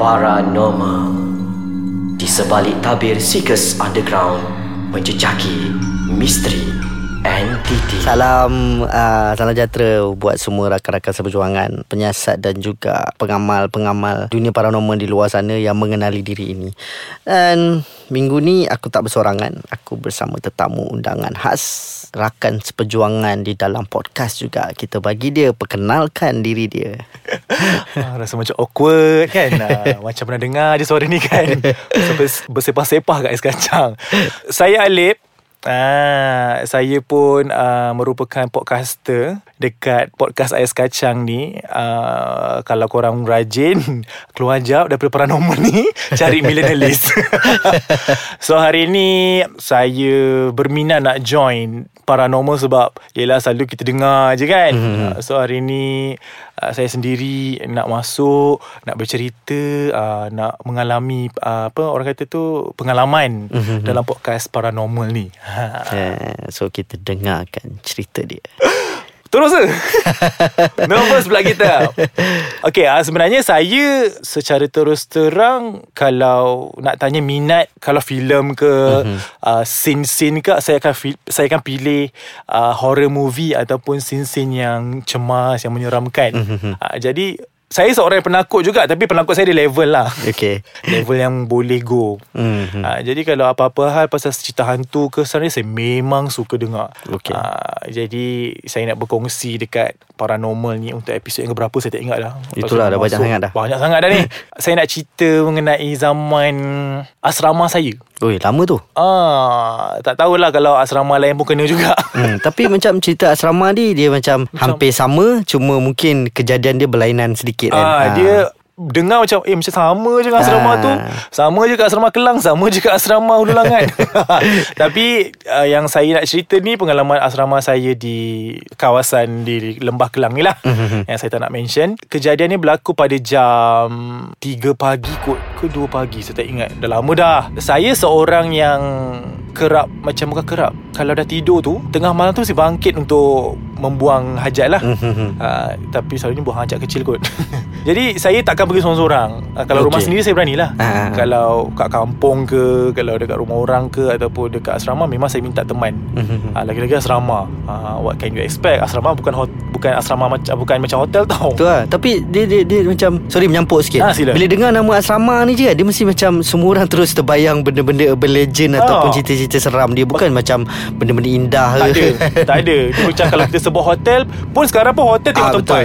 paranormal. Di sebalik tabir Seekers Underground menjejaki misteri entiti. Salam sejahtera buat semua rakan-rakan seperjuangan, penyiasat dan juga pengamal-pengamal dunia paranormal di luar sana yang mengenali diri ini. Dan minggu ni aku tak bersorangan, aku bersama tetamu undangan khas, rakan seperjuangan di dalam podcast juga. Kita bagi dia, perkenalkan diri dia. Rasa macam awkward kan. Macam pernah dengar je suara ni kan. Bersepah-sepah kat Ais Kacang. Saya Alip. Saya pun merupakan podcaster dekat podcast Ais Kacang ni. Kalau korang rajin keluar jauh daripada paranormal ni, cari millennialist. So hari ni saya berminat nak join paranormal sebab yelah selalu kita dengar je kan. So hari ni saya sendiri nak masuk, nak bercerita, nak mengalami apa orang kata tu pengalaman dalam podcast paranormal ni. So kita dengarkan cerita dia. Terus ke? Nervous pula kita. Okay, sebenarnya saya secara terus terang, kalau nak tanya minat, kalau filem ke scene-scene ke, saya akan pilih horror movie ataupun scene-scene yang cemas, yang menyeramkan. Jadi saya seorang yang penakut juga, tapi penakut saya dia level lah. Okay. Level yang boleh go. Jadi kalau apa-apa hal pasal cerita hantu ke, sebenarnya saya memang suka dengar. Okay. Jadi saya nak berkongsi dekat paranormal ni untuk episod yang keberapa saya tak ingat dah. Itulah, dah banyak sangat dah. Banyak sangat dah ni. Saya nak cerita mengenai zaman asrama saya. Oi, lama tu. Tak tahulah kalau asrama lain pun kena juga. Tapi macam cerita asrama ni, dia macam hampir sama, cuma mungkin kejadian dia berlainan sedikit kan. Dia dengar macam macam sama je dengan asrama tu. Sama je kat asrama Kelang, sama je kat asrama Hulu Langan. Tapi yang saya nak cerita ni pengalaman asrama saya di kawasan di Lembah Klang ni lah. Yang saya tak nak mention. Kejadian ni berlaku pada jam 3 pagi kot ke 2 pagi, saya tak ingat, dah lama dah. Saya seorang yang kerap, macam bukan kerap, kalau dah tidur tu tengah malam tu saya bangkit untuk membuang hajat lah. Tapi selalunya buang hajat kecil kot. Jadi saya takkan pergi seorang-seorang. Kalau rumah sendiri saya beranilah. Kalau kat kampung ke, kalau dekat rumah orang ke, ataupun dekat asrama, memang saya minta teman. Lagi-lagi asrama, what can you expect? Asrama bukan asrama bukan macam hotel tau. Betul lah. Tapi dia macam, sorry menyampuk sikit, bila dengar nama asrama ni je, dia mesti macam semua orang terus terbayang benda-benda urban legend ataupun cerita-cerita seram. Dia bukan macam benda-benda indah. Tak ada. Dia macam kalau kita sebut hotel pun, sekarang pun hotel tengok tempat.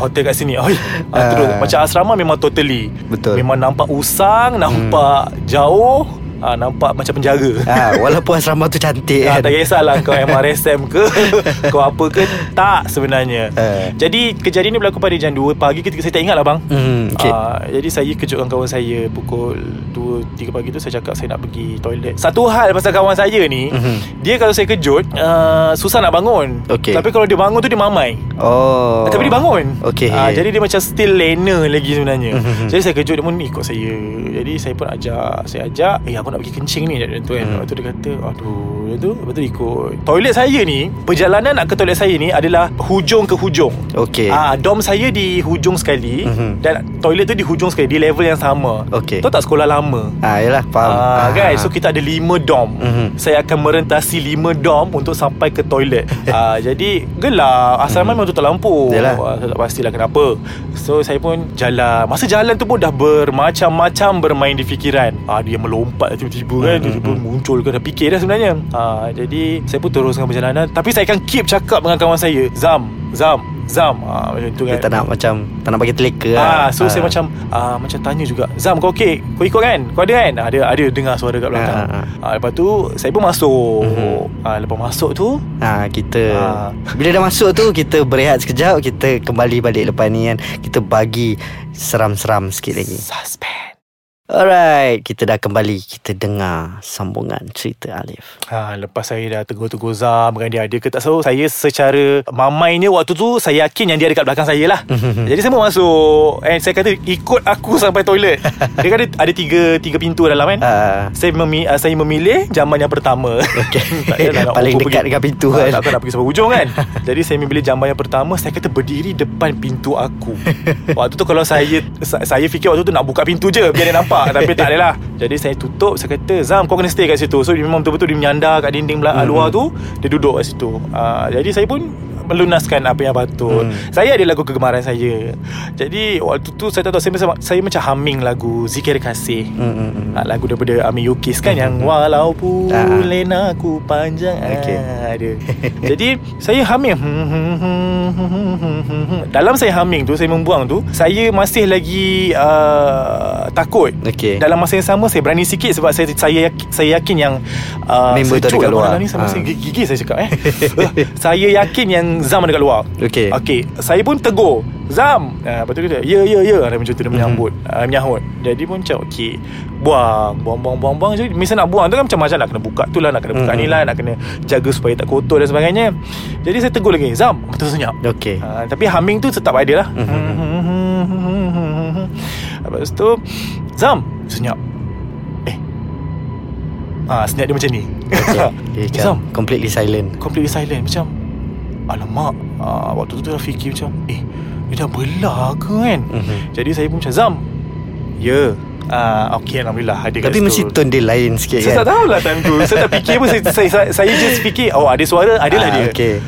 Hotel kat sini, terus macam asrama memang totally. Betul. Memang nampak usang, nampak jauh, nampak macam penjara. Walaupun asrama tu cantik kan, tak kisahlah kau MRSM ke, kau apa ke, tak sebenarnya. Jadi kejadian ni berlaku pada jam 2 pagi ketika saya tak ingat lah bang. Jadi saya kejutkan kawan saya pukul 2-3 pagi tu. Saya cakap saya nak pergi toilet. Satu hal pasal kawan saya ni, dia kalau saya kejut, susah nak bangun. Tapi kalau dia bangun tu dia mamai. Tapi dia bangun. Jadi dia macam still lena lagi sebenarnya. Jadi saya kejut, dia pun ikut saya. Jadi saya pun ajak, saya ajak, aku nak pergi kencing ni tu kan. Lepas tu dia kata aduh, lepas tu ikut. Toilet saya ni, perjalanan nak ke toilet saya ni adalah hujung ke hujung. Dom saya di hujung sekali, dan toilet tu di hujung sekali, di level yang sama. Tahu tak sekolah lama? Yelah, faham. Guys, so kita ada 5 dom. Saya akan merentasi 5 dom untuk sampai ke toilet. Jadi gelap, asrama memang tutup lampu. Saya tak pastilah kenapa. So saya pun jalan. Masa jalan tu pun dah bermacam-macam bermain di fikiran. Dia melompat tiba-tiba kan, tiba-tiba muncul ke, dah fikir dah sebenarnya. Jadi saya pun teruskan perjalanan, tapi saya akan keep cakap dengan kawan saya, Zam. Macam tu kan. Dia tak nak bagi teleka. So saya macam tanya juga, Zam kau okey? Kau ikut kan? Kau ada kan? Ada dengar suara kat belakang. Lepas tu saya pun masuk. Lepas masuk tu, kita bila dah masuk tu, kita berehat sekejap, kita kembali balik lepas ni kan. Kita bagi seram-seram sikit lagi. Suspend. Alright, kita dah kembali. Kita dengar sambungan cerita Alif. Lepas saya dah tegur-tegur Zam dengan dia, dia ke tak tahu, saya secara mamainya waktu tu saya yakin yang dia dekat belakang saya lah. Jadi saya mau masuk and saya kata ikut aku sampai toilet. Dia kata ada tiga pintu dalam kan. Saya memilih jamban yang pertama. Okay. Tak paling dekat dengan pintu kan. Tak nak pergi sampai hujung kan. Jadi saya memilih jamban yang pertama. Saya kata berdiri depan pintu aku. Waktu tu kalau saya fikir waktu tu nak buka pintu je biar dia nampak. Tapi tak adalah. Jadi saya tutup. Saya kata Zam, kau kena stay kat situ. So memang betul-betul dia menyandar kat dinding luar tu. Dia duduk kat situ. Jadi saya pun melunaskan apa yang patut. Saya ada lagu kegemaran saya. Jadi waktu tu saya tak tahu, saya macam humming lagu Zikir Kasih. Lagu daripada Amin Yukis kan, yang walaupun lena ku panjang. Okay. Ada. Jadi saya humming. Dalam saya humming tu, saya membuang tu, saya masih lagi takut. Okay. Dalam masa yang sama saya berani sikit sebab saya yakin yang member tu dekat luar. Ni sama gigi saya cakap saya yakin yang Zam dekat luar. Okey. Saya pun tegur Zam. Lepas tu kata ya ada macam tu dia menyahut. Jadi pun macam okey. Buang. Jadi misal nak buang tu kan macam nak kena buka tu lah, nak kena buka ni lah, nak kena jaga supaya tak kotor dan sebagainya. Jadi saya tegur lagi Zam, betul senyap. Okey. Tapi humming tu tetap ada lah. Lepas tu Zam senyap. Senyap dia macam ni. Okay. Zam Completely silent. Macam alamak, waktu tu dah fikir macam dia dah belah ke kan. Jadi saya pun macam Zam, ya, okay, alhamdulillah. Tapi mesti tone dia lain sikit kan. Saya tak tahulah time tu. Saya tak fikir pun. Saya just fikir oh ada suara, adalah dia. Okay.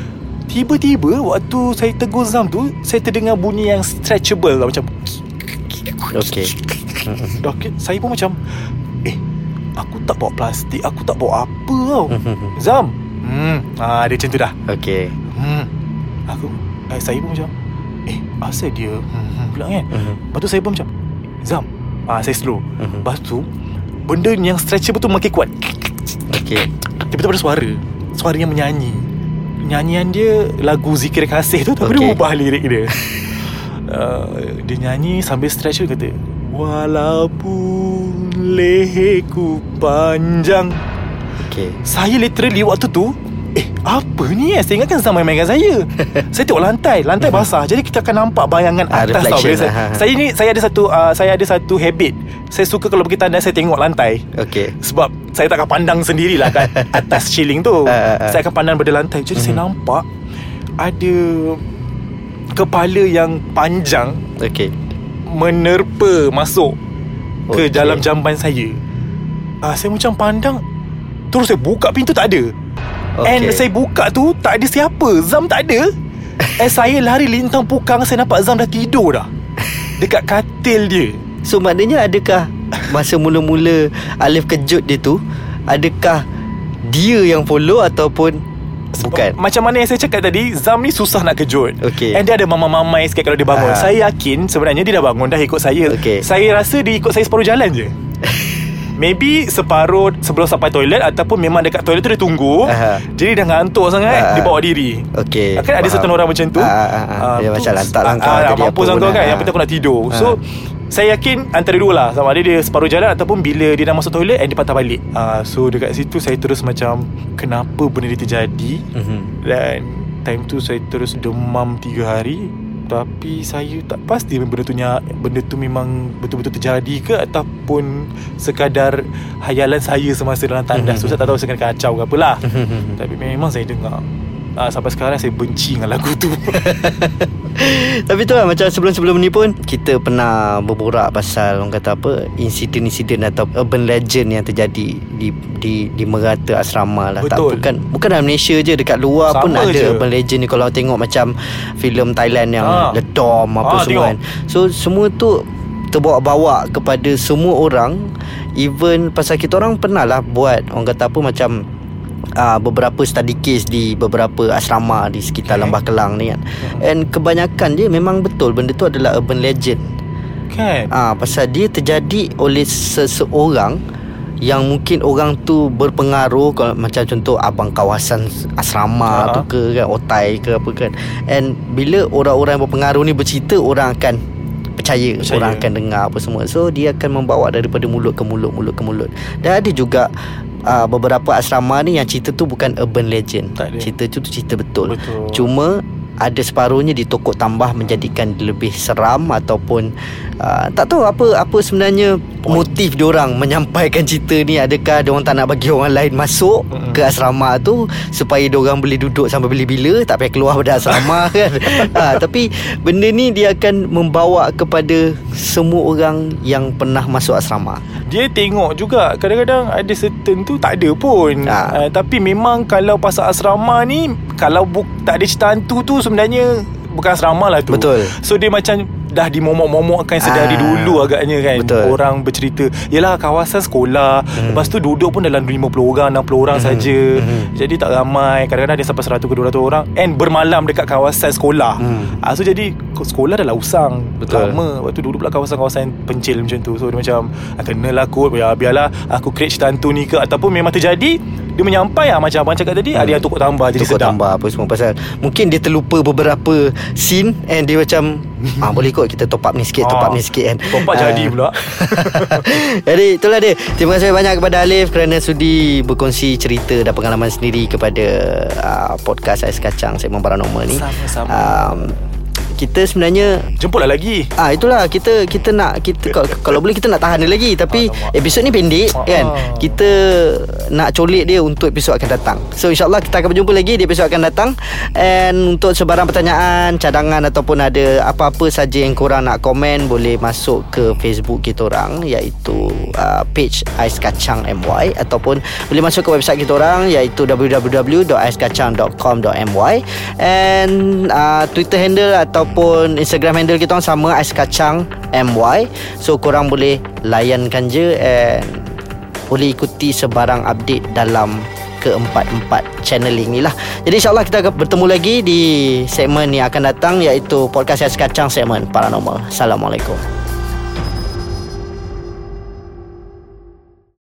Tiba-tiba waktu saya tegur Zam tu, saya terdengar bunyi yang stretchable lah, macam Okay. Saya pun macam aku tak bawa plastik, aku tak bawa apa tau. Zam dia macam tu dah. Okay. Saya pun macam asal dia pula kan. Lepas tu saya pun macam Zam, saya slow. Lepas tu benda yang stretchable tu makin kuat. Okay. Tiba-tiba ada suara yang menyanyi. Nyanyian dia lagu Zikir Kasih tu, tapi dia ubah lirik dia. Dia nyanyi sambil stretch tu, kata walaupun leherku panjang. Okay. Saya literally waktu tu apa ni saya ingatkan sama mainkan saya. Saya tengok lantai basah. Jadi kita akan nampak bayangan atas tau. Saya ada satu habit. Saya suka kalau pergi tandas saya tengok lantai. Okay. Sebab saya tak akan pandang sendirilah kat atas ceiling tu. Saya akan pandang pada lantai. Jadi saya nampak ada kepala yang panjang menerpa masuk ke dalam jamban saya. Saya macam pandang, terus saya buka pintu tak ada. And saya buka tu tak ada siapa, Zam tak ada. And saya lari lintang pukang, saya nampak Zam dah tidur dah dekat katil dia. So maknanya adakah masa mula-mula Alif kejut dia tu, adakah dia yang follow ataupun bukan? Macam mana yang saya cakap tadi, Zam ni susah nak kejut. And dia ada mamai-mamai sikit kalau dia bangun. Saya yakin sebenarnya dia dah bangun, dah ikut saya. Saya rasa dia ikut saya separuh jalan je. Maybe separuh sebelum sampai toilet, ataupun memang dekat toilet tu dia tunggu. Jadi dah ngantuk sangat, dia bawa diri. Kan ada certain orang macam tu, dia macam lantak langkah mampus langkah kan. Yang penting aku nak tidur. So saya yakin antara dua lah, sama ada dia separuh jalan ataupun bila dia dah masuk toilet and dia patah balik. So dekat situ saya terus macam kenapa benda dia terjadi. Dan time tu saya terus demam 3 hari. Tapi saya tak pasti benda tu memang betul-betul terjadi ke ataupun sekadar hayalan saya semasa dalam tandas. So saya tak tahu saya kena kacau ke apalah. Tapi memang saya dengar. Sampai sekarang saya benci dengan lagu tu. Tapi tu lah, macam sebelum-sebelum ni pun kita pernah berborak pasal orang kata apa, insiden-insiden atau urban legend yang terjadi Di merata asrama lah. Betul. Bukan dalam Malaysia je, dekat luar sama pun ada je urban legend ni. Kalau tengok macam filem Thailand yang The Dome apa semua kan. So semua tu terbawa-bawa kepada semua orang. Even pasal kita orang pernah lah buat orang kata apa macam beberapa study case di beberapa asrama di sekitar Lembah Klang ni kan. And kebanyakan dia memang betul benda tu adalah urban legend. Pasal dia terjadi oleh seseorang yang mungkin orang tu berpengaruh, macam contoh abang kawasan asrama tu ke kan, otai ke apa kan. And bila orang-orang yang berpengaruh ni bercerita, orang akan percaya orang akan dengar apa semua. So dia akan membawa daripada mulut ke mulut, mulut ke mulut. Dan ada juga beberapa asrama ni yang cerita tu bukan urban legend, cerita tu cerita betul. Cuma ada separuhnya ditokok tambah menjadikan lebih seram ataupun tak tahu apa sebenarnya motif diorang menyampaikan cerita ni. Adakah diorang tak nak bagi orang lain masuk ke asrama tu supaya diorang boleh duduk sampai bila-bila, tak payah keluar pada asrama kan. Tapi benda ni dia akan membawa kepada semua orang yang pernah masuk asrama. Dia tengok juga kadang-kadang ada certain tu tak ada pun. Tapi memang kalau pasal asrama ni, kalau tak ada cerita hantu tu sebenarnya bukan asrama lah tu. Betul. So dia macam dah dimomok-momokkan sedari dulu agaknya kan. Betul. Orang bercerita yalah kawasan sekolah, lepas tu duduk pun dalam 50 orang 60 orang saja. Jadi tak ramai, kadang-kadang ada sampai 100 ke 200 orang, and bermalam dekat kawasan sekolah. So jadi sekolah dah lah usang lama, lepas tu duduk pula kawasan-kawasan pencil macam tu. So dia macam kenalah kot, biarlah aku create cerita hantu ni ke, ataupun memang terjadi dia menyampai macam abang cakap tadi. Ada yang tukuk tambah, jadi sedap tambah apa semua, pasal mungkin dia terlupa beberapa scene and dia macam boleh kita top up ni sikit, top up ni sikit kan. Top up jadi pula. Jadi itulah dia. Terima kasih banyak kepada Alif kerana sudi berkongsi cerita dan pengalaman sendiri kepada podcast Ais Kacang segmen paranormal ni. Sama-sama. Kita sebenarnya jemputlah lagi. Itulah kita nak kita kalau boleh kita nak tahan dia lagi, tapi episod ni pendek kan. Kita nak colik dia untuk episod akan datang. So insyaAllah kita akan berjumpa lagi di episod akan datang. And untuk sebarang pertanyaan, cadangan ataupun ada apa-apa saja yang korang nak komen, boleh masuk ke Facebook kita orang, iaitu page Ais Kacang MY, ataupun boleh masuk ke website kita orang, iaitu www.aiskacang.com.my. And Twitter handle atau pun Instagram handle kita orang sama, Ais Kacang MY. So korang boleh layankan je and boleh ikuti sebarang update dalam keempat-empat channeling ni lah. Jadi insyaAllah kita akan bertemu lagi di segmen yang akan datang, iaitu podcast Ais Kacang segmen paranormal. Assalamualaikum.